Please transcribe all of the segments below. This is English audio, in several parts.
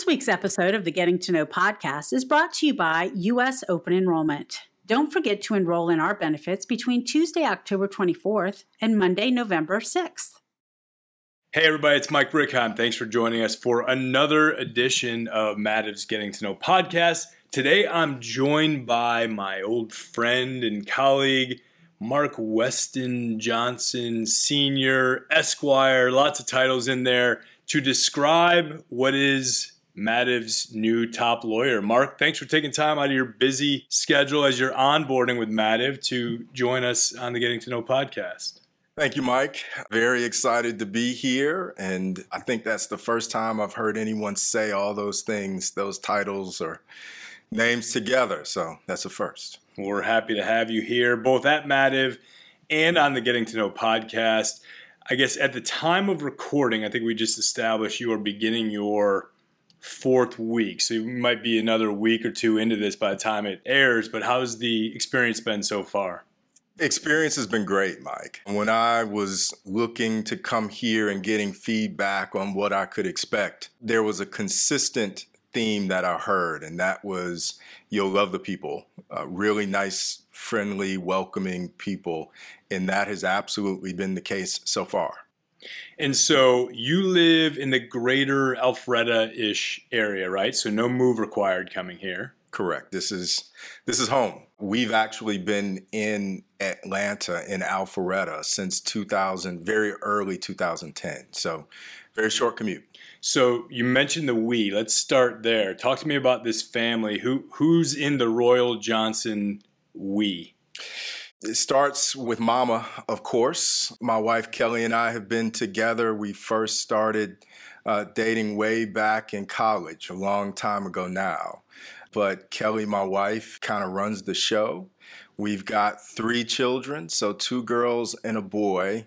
This week's episode of the Getting to Know podcast is brought to you by U.S. Open Enrollment. Don't forget to enroll in our benefits between Tuesday, October 24th and Monday, November 6th. Hey everybody, it's Mike Rickheim. Thanks for joining us for another edition of Mativ's Getting to Know podcast. Today I'm joined by my old friend and colleague, Mark Weston Johnson Sr., Esquire, lots of titles in there, to describe what is Mativ's new top lawyer. Mark, thanks for taking time out of your busy schedule as you're onboarding with Mativ to join us on the Getting to Know podcast. Thank you, Mike. Very excited to be here. And I think that's the first time I've heard anyone say all those things, those titles or names together. So that's a first. We're happy to have you here, both at Mativ and on the Getting to Know podcast. I guess at the time of recording, I think we just established you are beginning your fourth week. So you might be another week or two into this by the time it airs. But how's the experience been so far? Experience has been great, Mike. When I was looking to come here and getting feedback on what I could expect, there was a consistent theme that I heard, and that was you'll love the people, really nice, friendly, welcoming people. And that has absolutely been the case so far. And so you live in the greater Alpharetta-ish area, right? So no move required coming here. Correct. This is home. We've actually been in Atlanta, in Alpharetta, since 2000, very early 2010. So very short commute. So you mentioned the we. Let's start there. Talk to me about this family. Who's in the Royal Johnson we? It starts with Mama, of course. My wife, Kelly, and I have been together. We first started dating way back in college, a long time ago now. But Kelly, my wife, kind of runs the show. We've got three children, so two girls and a boy.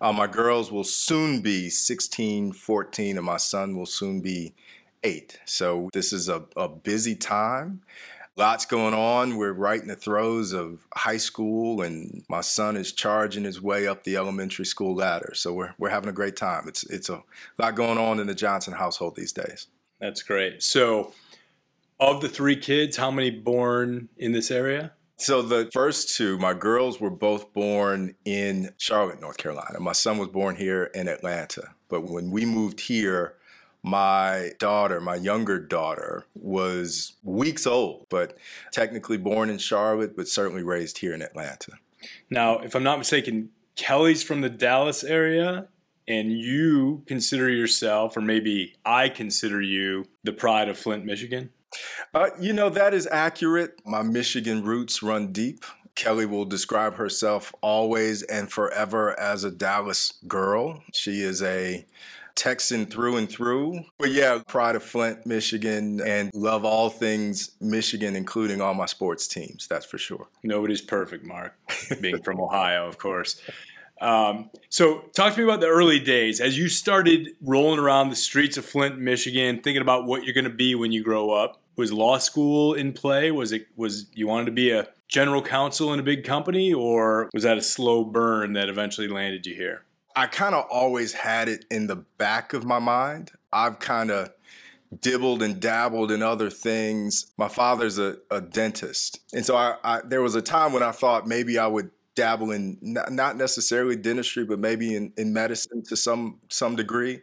My girls will soon be 16, 14, and my son will soon be 8. So this is a busy time. Lots going on. We're right in the throes of high school, and my son is charging his way up the elementary school ladder. So we're having a great time. It's a lot going on in the Johnson household these days. That's great. So of the three kids, how many born in this area? So the first two, my girls were both born in Charlotte, North Carolina. My son was born here in Atlanta. But when we moved here, my younger daughter, was weeks old, but technically born in Charlotte, but certainly raised here in Atlanta. Now, if I'm not mistaken, Kelly's from the Dallas area, and you consider yourself, or maybe I consider you, the pride of Flint, Michigan? That is accurate. My Michigan roots run deep. Kelly will describe herself always and forever as a Dallas girl. She is a Texan through and through. But yeah, pride of Flint, Michigan, and love all things Michigan, including all my sports teams. That's for sure. Nobody's perfect, Mark, being from Ohio, of course. So talk to me about the early days as you started rolling around the streets of Flint, Michigan, thinking about what you're going to be when you grow up. Was law school in play? Was you wanted to be a general counsel in a big company, or was that a slow burn that eventually landed you here? I kind of always had it in the back of my mind. I've kind of dibbled and dabbled in other things. My father's a dentist. And so I there was a time when I thought maybe I would dabble in not necessarily dentistry, but maybe in medicine to some degree.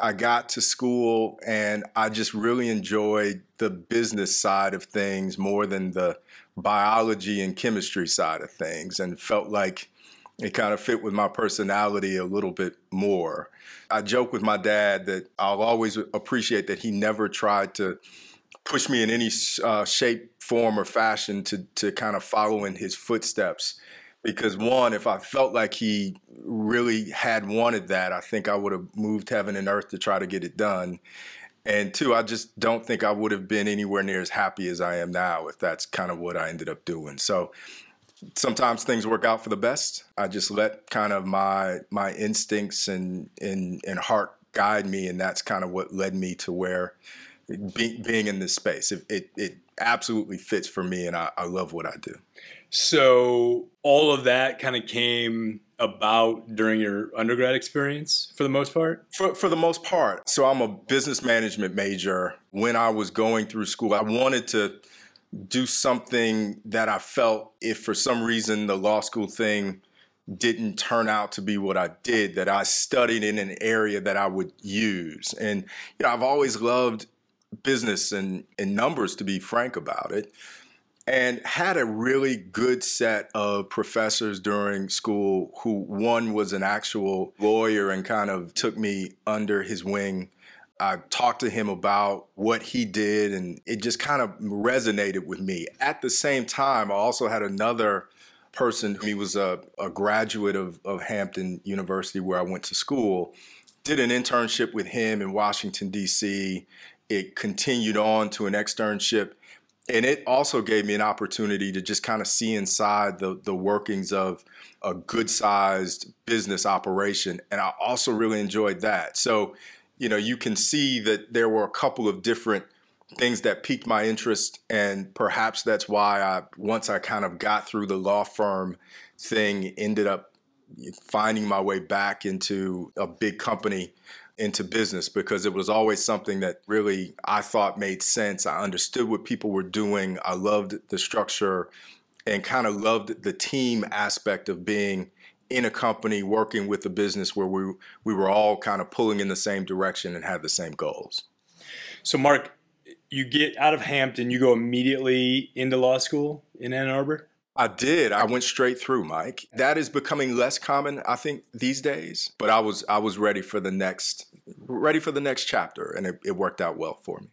I got to school and I just really enjoyed the business side of things more than the biology and chemistry side of things, and felt like it kind of fit with my personality a little bit more. I joke with my dad that I'll always appreciate that he never tried to push me in any shape, form, or fashion to kind of follow in his footsteps. Because one, if I felt like he really had wanted that, I think I would have moved heaven and earth to try to get it done. And two, I just don't think I would have been anywhere near as happy as I am now if that's kind of what I ended up doing. So sometimes things work out for the best. I just let kind of my instincts and heart guide me, and that's kind of what led me to where being in this space. It absolutely fits for me, and I love what I do. So all of that kind of came about during your undergrad experience for the most part? For the most part. So I'm a business management major. When I was going through school, I wanted to do something that I felt, if for some reason the law school thing didn't turn out to be what I did, that I studied in an area that I would use. And you know, I've always loved business and numbers, to be frank about it, and had a really good set of professors during school who, one was an actual lawyer and kind of took me under his wing. I talked to him about what he did, and it just kind of resonated with me. At the same time, I also had another person, he was a graduate of Hampton University, where I went to school, did an internship with him in Washington, D.C. It continued on to an externship. And it also gave me an opportunity to just kind of see inside the workings of a good-sized business operation. And I also really enjoyed that. So, you know, you can see that there were a couple of different things that piqued my interest. And perhaps that's why once I kind of got through the law firm thing, ended up finding my way back into a big company, into business, because it was always something that really I thought made sense. I understood what people were doing. I loved the structure and kind of loved the team aspect of being in a company, working with a business where we were all kind of pulling in the same direction and had the same goals. So Mark, you get out of Hampton, you go immediately into law school in Ann Arbor? I did. I went straight through, Mike. That is becoming less common, I think, these days. But I was ready for the next chapter, and it worked out well for me.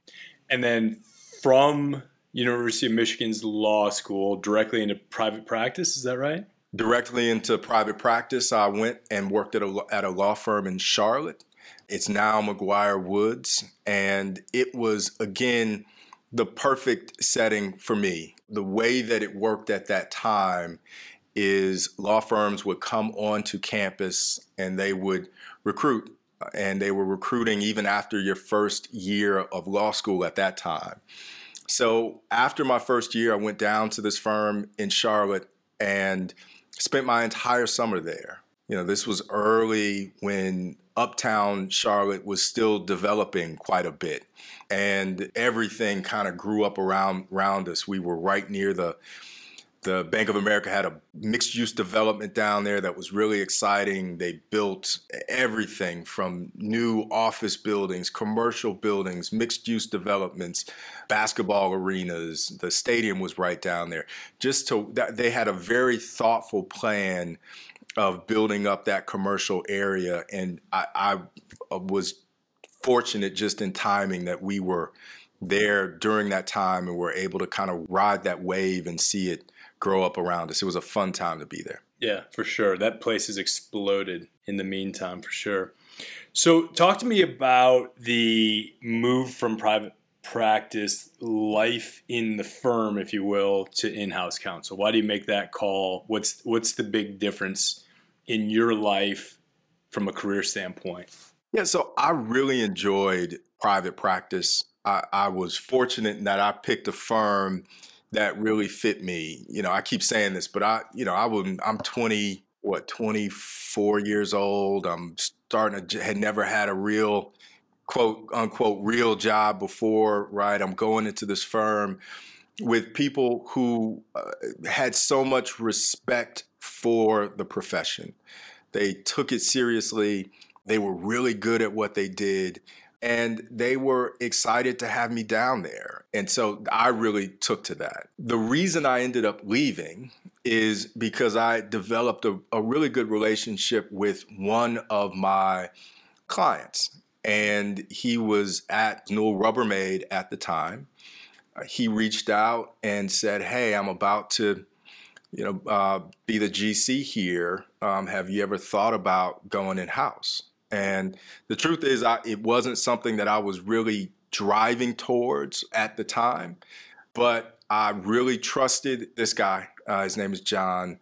And then from University of Michigan's law school, directly into private practice, is that right? Directly into private practice, I went and worked at a law firm in Charlotte. It's now McGuire Woods, and it was again the perfect setting for me. The way that it worked at that time is law firms would come onto campus and they would recruit, and they were recruiting even after your first year of law school at that time. So after my first year, I went down to this firm in Charlotte and spent my entire summer there. You know, this was early when Uptown Charlotte was still developing quite a bit, and everything kind of grew up around us. We were right near the Bank of America had a mixed-use development down there that was really exciting. They built everything from new office buildings, commercial buildings, mixed-use developments, basketball arenas. The stadium was right down there. They had a very thoughtful plan of building up that commercial area. And I was fortunate just in timing that we were there during that time and were able to kind of ride that wave and see it grow up around us. It was a fun time to be there. Yeah, for sure. That place has exploded in the meantime, for sure. So talk to me about the move from private practice, life in the firm, if you will, to in-house counsel. Why do you make that call? What's the big difference in your life from a career standpoint? Yeah, so I really enjoyed private practice. I was fortunate that I picked a firm that really fit me. You know, I keep saying this, but I'm 24 years old. Had never had a real, quote unquote, real job before, right? I'm going into this firm with people who had so much respect for the profession. They took it seriously. They were really good at what they did, and they were excited to have me down there. And so I really took to that. The reason I ended up leaving is because I developed a really good relationship with one of my clients. And he was at Newell Rubbermaid at the time. He reached out and said, "Hey, I'm about to, be the GC here. Have you ever thought about going in-house?" And the truth is, it wasn't something that I was really driving towards at the time, but I really trusted this guy. His name is John.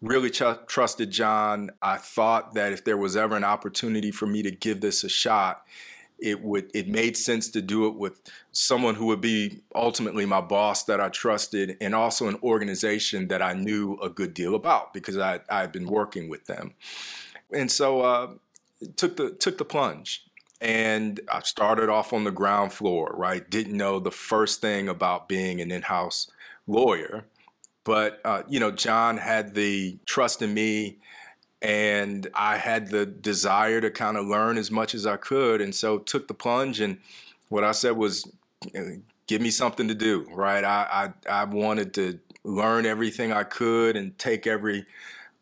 Really trusted John. I thought that if there was ever an opportunity for me to give this a shot, it made sense to do it with someone who would be ultimately my boss that I trusted, and also an organization that I knew a good deal about because I had been working with them. And so took the plunge. And I started off on the ground floor, right? Didn't know the first thing about being an in-house lawyer. But, John had the trust in me, and I had the desire to kind of learn as much as I could. And so took the plunge. And what I said was, give me something to do, right? I wanted to learn everything I could and take every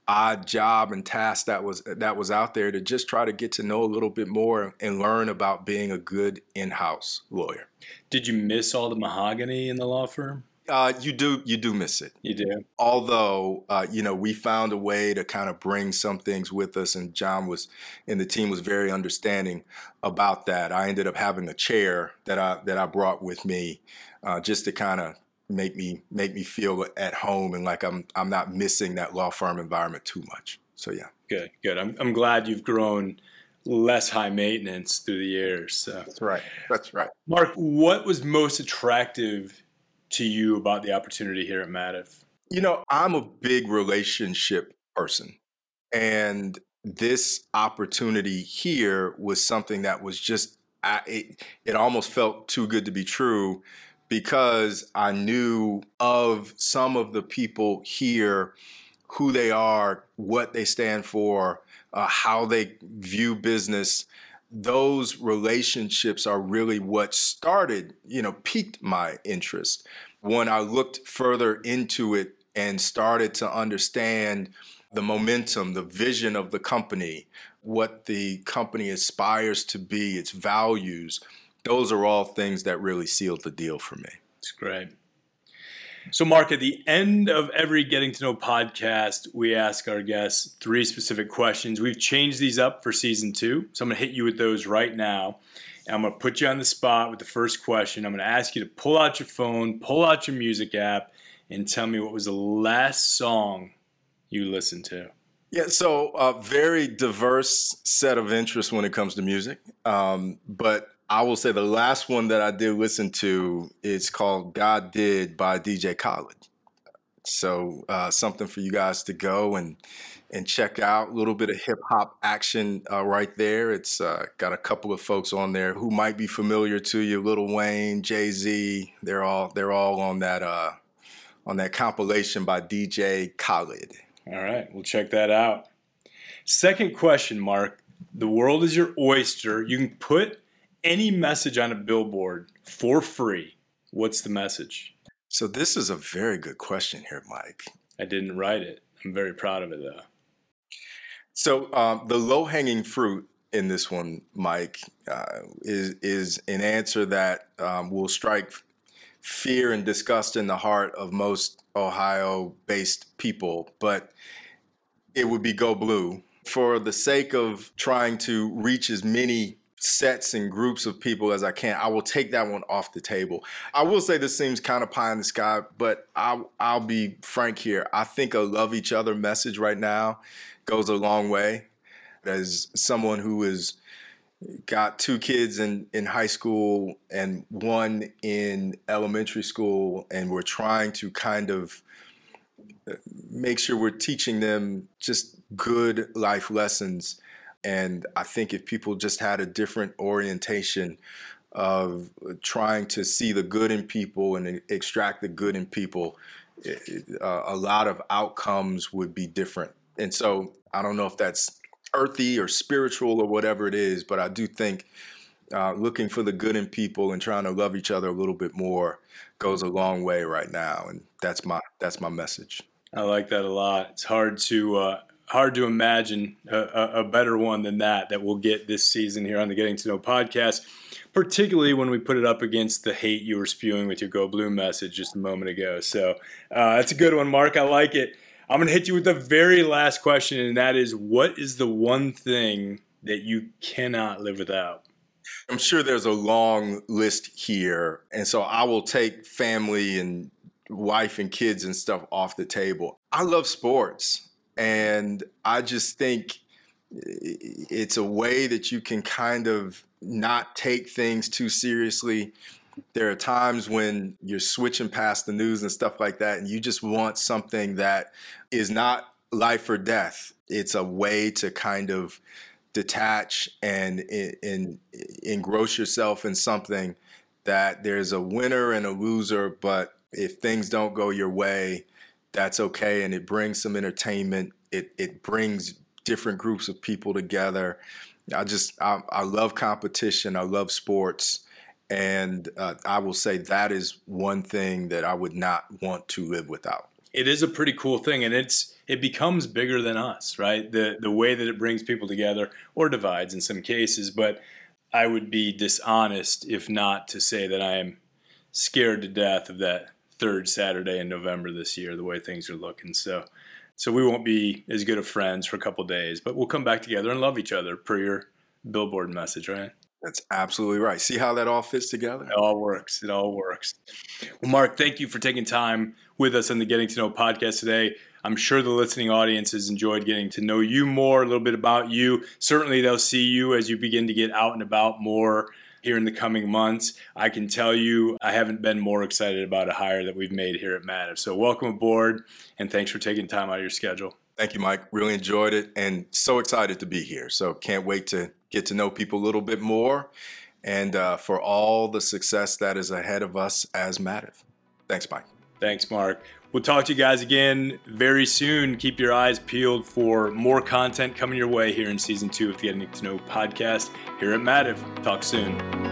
odd job and task that was out there to just try to get to know a little bit more and learn about being a good in-house lawyer. Did you miss all the mahogany in the law firm? You do miss it. You do. Although, we found a way to kind of bring some things with us, and John and the team was very understanding about that. I ended up having a chair that I brought with me, just to kind of make me feel at home and like I'm not missing that law firm environment too much. So yeah. Good. I'm glad you've grown less high maintenance through the years. So. That's right. Mark, what was most attractive to you about the opportunity here at Mativ? I'm a big relationship person, and this opportunity here was something that was just, it almost felt too good to be true, because I knew of some of the people here, who they are, what they stand for, how they view business. Those relationships are really what started, piqued my interest. When I looked further into it and started to understand the momentum, the vision of the company, what the company aspires to be, its values, those are all things that really sealed the deal for me. It's great. So, Mark, at the end of every Getting to Know podcast, we ask our guests three specific questions. We've changed these up for season 2. So I'm going to hit you with those right now. And I'm going to put you on the spot with the first question. I'm going to ask you to pull out your phone, pull out your music app, and tell me what was the last song you listened to. Yeah, so a very diverse set of interests when it comes to music. But I will say the last one that I did listen to is called God Did by DJ Khaled. So something for you guys to go and check out. A little bit of hip hop action right there. It's got a couple of folks on there who might be familiar to you. Lil Wayne, Jay-Z, they're all on that compilation by DJ Khaled. All right, we'll check that out. Second question, Mark. The world is your oyster. You can put any message on a billboard for free. What's the message? So this is a very good question here, Mike. I didn't write it. I'm very proud of it, though. So the low-hanging fruit in this one, Mike, is an answer that will strike fear and disgust in the heart of most Ohio-based people, but it would be Go Blue. For the sake of trying to reach as many sets and groups of people as I can, I will take that one off the table. I will say this seems kind of pie in the sky, but I'll be frank here. I think a love each other message right now goes a long way. As someone who has got 2 kids in high school and 1 in elementary school, and we're trying to kind of make sure we're teaching them just good life lessons. And I think if people just had a different orientation of trying to see the good in people and extract the good in people, a lot of outcomes would be different. And so I don't know if that's earthy or spiritual or whatever it is, but I do think looking for the good in people and trying to love each other a little bit more goes a long way right now. And that's my message. I like that a lot. It's hard to imagine a better one than that we'll get this season here on the Getting to Know podcast, particularly when we put it up against the hate you were spewing with your Go Blue message just a moment ago. So that's a good one, Mark. I like it. I'm going to hit you with the very last question, and that is, what is the one thing that you cannot live without? I'm sure there's a long list here, and so I will take family and wife and kids and stuff off the table. I love sports. And I just think it's a way that you can kind of not take things too seriously. There are times when you're switching past the news and stuff like that, and you just want something that is not life or death. It's a way to kind of detach and engross yourself in something that there's a winner and a loser, but if things don't go your way, that's okay. And it brings some entertainment. It brings different groups of people together. I love competition. I love sports. And I will say that is one thing that I would not want to live without. It is a pretty cool thing, and it becomes bigger than us, right? The way that it brings people together, or divides in some cases. But I would be dishonest if not to say that I am scared to death of that third Saturday in November this year, the way things are looking. So we won't be as good of friends for a couple of days, but we'll come back together and love each other per your billboard message, right? That's absolutely right. See how that all fits together? It all works. It all works. Well, Mark, thank you for taking time with us on the Getting to Know podcast today. I'm sure the listening audience has enjoyed getting to know you more, a little bit about you. Certainly they'll see you as you begin to get out and about more here in the coming months. I can tell you I haven't been more excited about a hire that we've made here at Mativ. So welcome aboard, and thanks for taking time out of your schedule. Thank you, Mike. Really enjoyed it and so excited to be here. So can't wait to get to know people a little bit more and for all the success that is ahead of us as Mativ. Thanks, Mike. Thanks, Mark. We'll talk to you guys again very soon. Keep your eyes peeled for more content coming your way here in season 2 of the Getting to Know podcast here at Mativ. Talk soon.